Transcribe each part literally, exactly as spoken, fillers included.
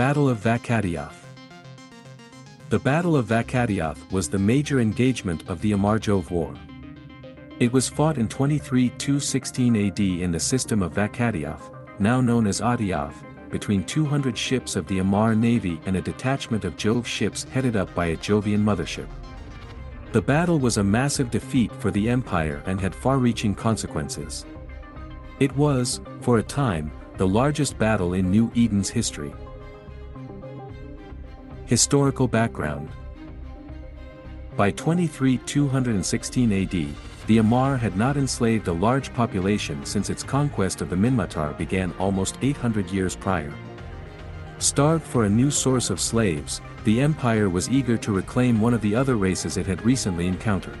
Battle of Vak'Atioth. The Battle of Vak'Atioth was the major engagement of the Amarr-Jove War. It was fought in twenty-three two sixteen A D in the system of Vak'Atioth, now known as Adioth, between two hundred ships of the Amarr Navy and a detachment of Jove ships headed up by a Jovian mothership. The battle was a massive defeat for the Empire and had far-reaching consequences. It was, for a time, the largest battle in New Eden's history. Historical background. By twenty-three two sixteen A D, the Amarr had not enslaved a large population since its conquest of the Minmatar began almost eight hundred years prior. Starved for a new source of slaves, the Empire was eager to reclaim one of the other races it had recently encountered.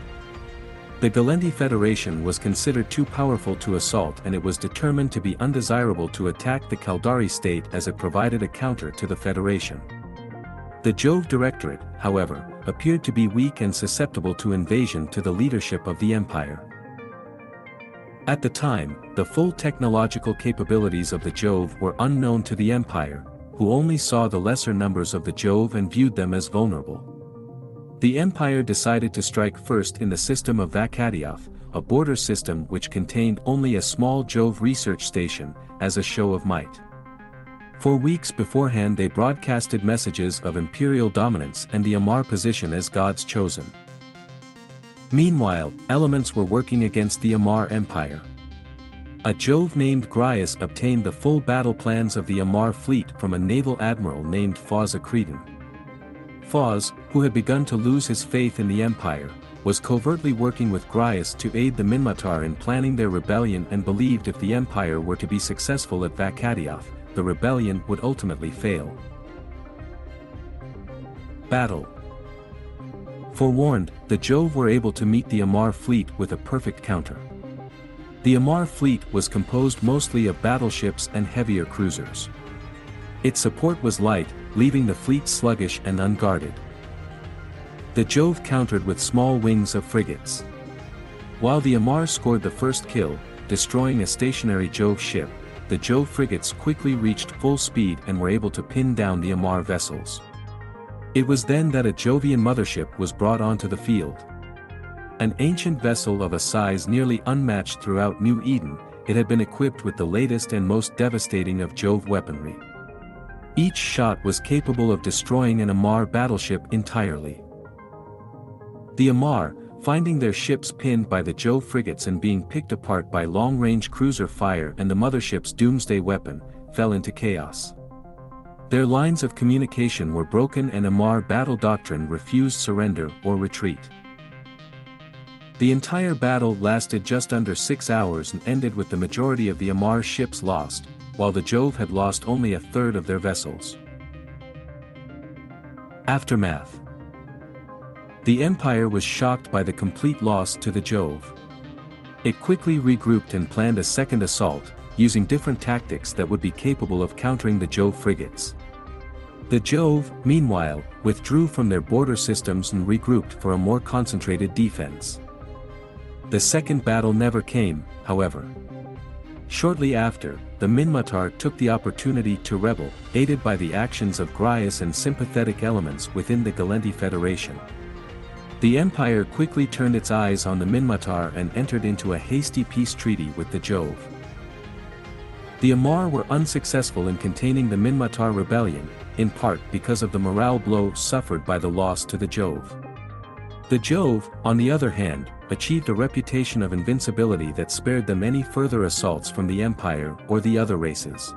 The Gallente Federation was considered too powerful to assault, and it was determined to be undesirable to attack the Caldari state as it provided a counter to the Federation. The Jove Directorate, however, appeared to be weak and susceptible to invasion to the leadership of the Empire. At the time, the full technological capabilities of the Jove were unknown to the Empire, who only saw the lesser numbers of the Jove and viewed them as vulnerable. The Empire decided to strike first in the system of Vak'Atioth, a border system which contained only a small Jove research station, as a show of might. For weeks beforehand they broadcasted messages of imperial dominance and the Amarr position as God's chosen. Meanwhile, elements were working against the Amarr Empire. A Jove named Gryas obtained the full battle plans of the Amarr fleet from a naval admiral named Foz Akreden. Foz, who had begun to lose his faith in the Empire, was covertly working with Gryas to aid the Minmatar in planning their rebellion and believed if the Empire were to be successful at Vak'Atioth, the rebellion would ultimately fail. Battle. Forewarned, the Jove were able to meet the Amarr fleet with a perfect counter. The Amarr fleet was composed mostly of battleships and heavier cruisers. Its support was light, leaving the fleet sluggish and unguarded. The Jove countered with small wings of frigates. While the Amarr scored the first kill, destroying a stationary Jove ship, the Jove frigates quickly reached full speed and were able to pin down the Amarr vessels. It was then that a Jovian mothership was brought onto the field. An ancient vessel of a size nearly unmatched throughout New Eden, it had been equipped with the latest and most devastating of Jove weaponry. Each shot was capable of destroying an Amarr battleship entirely. The Amarr, finding their ships pinned by the Jove frigates and being picked apart by long-range cruiser fire and the mothership's doomsday weapon, fell into chaos. Their lines of communication were broken and Amarr battle doctrine refused surrender or retreat. The entire battle lasted just under six hours and ended with the majority of the Amarr ships lost, while the Jove had lost only a third of their vessels. Aftermath. The Empire was shocked by the complete loss to the Jove. It quickly regrouped and planned a second assault, using different tactics that would be capable of countering the Jove frigates. The Jove, meanwhile, withdrew from their border systems and regrouped for a more concentrated defense. The second battle never came, however. Shortly after, the Minmatar took the opportunity to rebel, aided by the actions of Gryas and sympathetic elements within the Gallente Federation. The Empire quickly turned its eyes on the Minmatar and entered into a hasty peace treaty with the Jove. The Amarr were unsuccessful in containing the Minmatar rebellion, in part because of the morale blow suffered by the loss to the Jove. The Jove, on the other hand, achieved a reputation of invincibility that spared them any further assaults from the Empire or the other races.